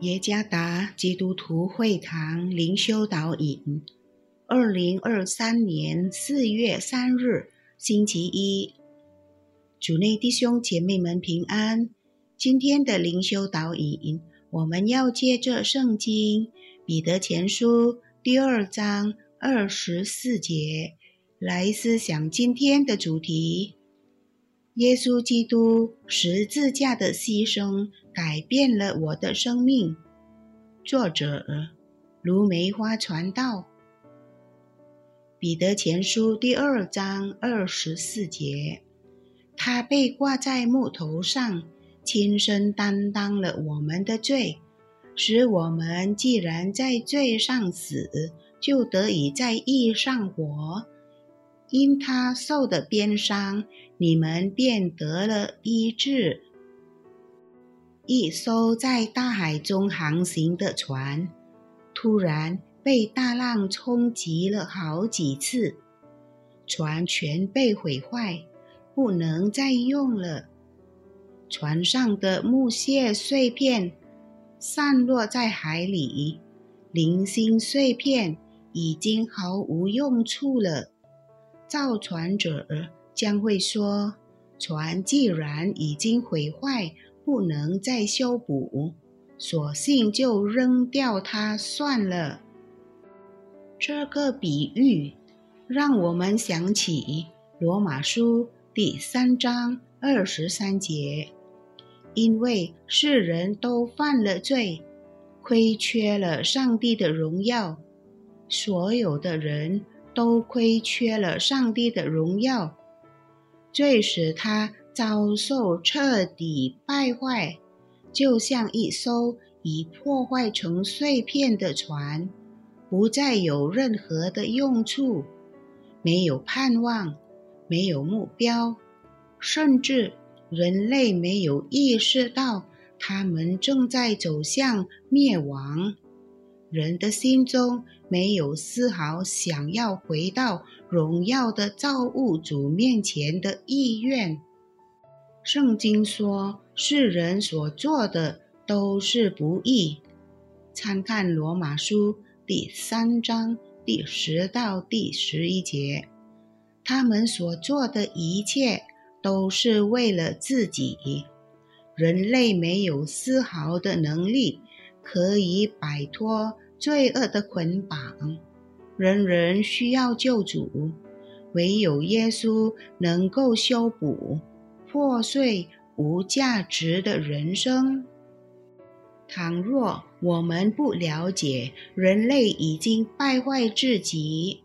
耶加达基督徒会堂灵修导引，2023年4月3日，星期一。主内弟兄姐妹们平安。今天的灵修导引，我们要借着圣经彼得前书2章24节来思想今天的主题：耶稣基督十字架的牺牲改变了我的生命。作者卢梅花传道。彼得前书2章24节，他被挂在木头上，亲身担当了我们的罪，使我们既然在罪上死，就得以在义上活。因他受的鞭伤，你们便得了医治。一艘在大海中航行的船，突然被大浪冲击了好几次，船全被毁坏，不能再用了。船上的木屑碎片散落在海里，零星碎片已经毫无用处了。造船者将会说，船既然已经毁坏，不能再修补，索性就扔掉它算了。这个比喻让我们想起罗马书3章23节，因为世人都犯了罪，亏缺了上帝的荣耀，所有的人都亏缺了上帝的荣耀，罪使他遭受彻底败坏，就像一艘已破坏成碎片的船，不再有任何的用处，没有盼望，没有目标，甚至人类没有意识到他们正在走向灭亡。人的心中没有丝毫想要回到荣耀的造物主面前的意愿。圣经说，世人所做的都是不义。参看罗马书3章10到11节。他们所做的一切都是为了自己。人类没有丝毫的能力可以摆脱罪恶的捆绑，人人需要救主，唯有耶稣能够修补破碎无价值的人生。倘若我们不了解人类已经败坏至极，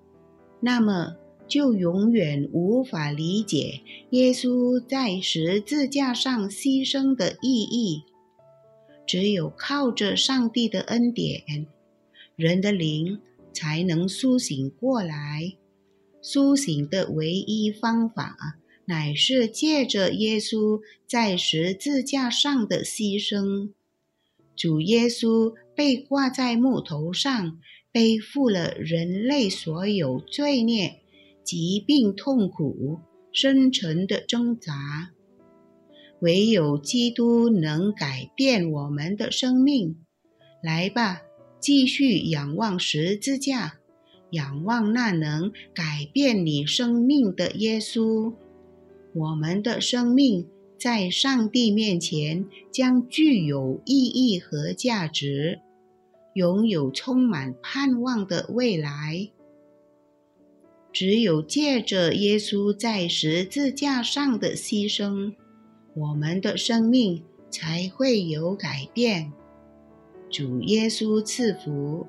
那么就永远无法理解耶稣在十字架上牺牲的意义。只有靠着上帝的恩典，人的灵才能苏醒过来。苏醒的唯一方法，乃是借着耶稣在十字架上的牺牲。主耶稣被挂在木头上，背负了人类所有罪孽、疾病、痛苦、深沉的挣扎。唯有基督能改变我们的生命。来吧，继续仰望十字架，仰望那能改变你生命的耶稣。我们的生命在上帝面前将具有意义和价值，拥有充满盼望的未来。只有借着耶稣在十字架上的牺牲，我们的生命才会有改变。主耶稣赐福。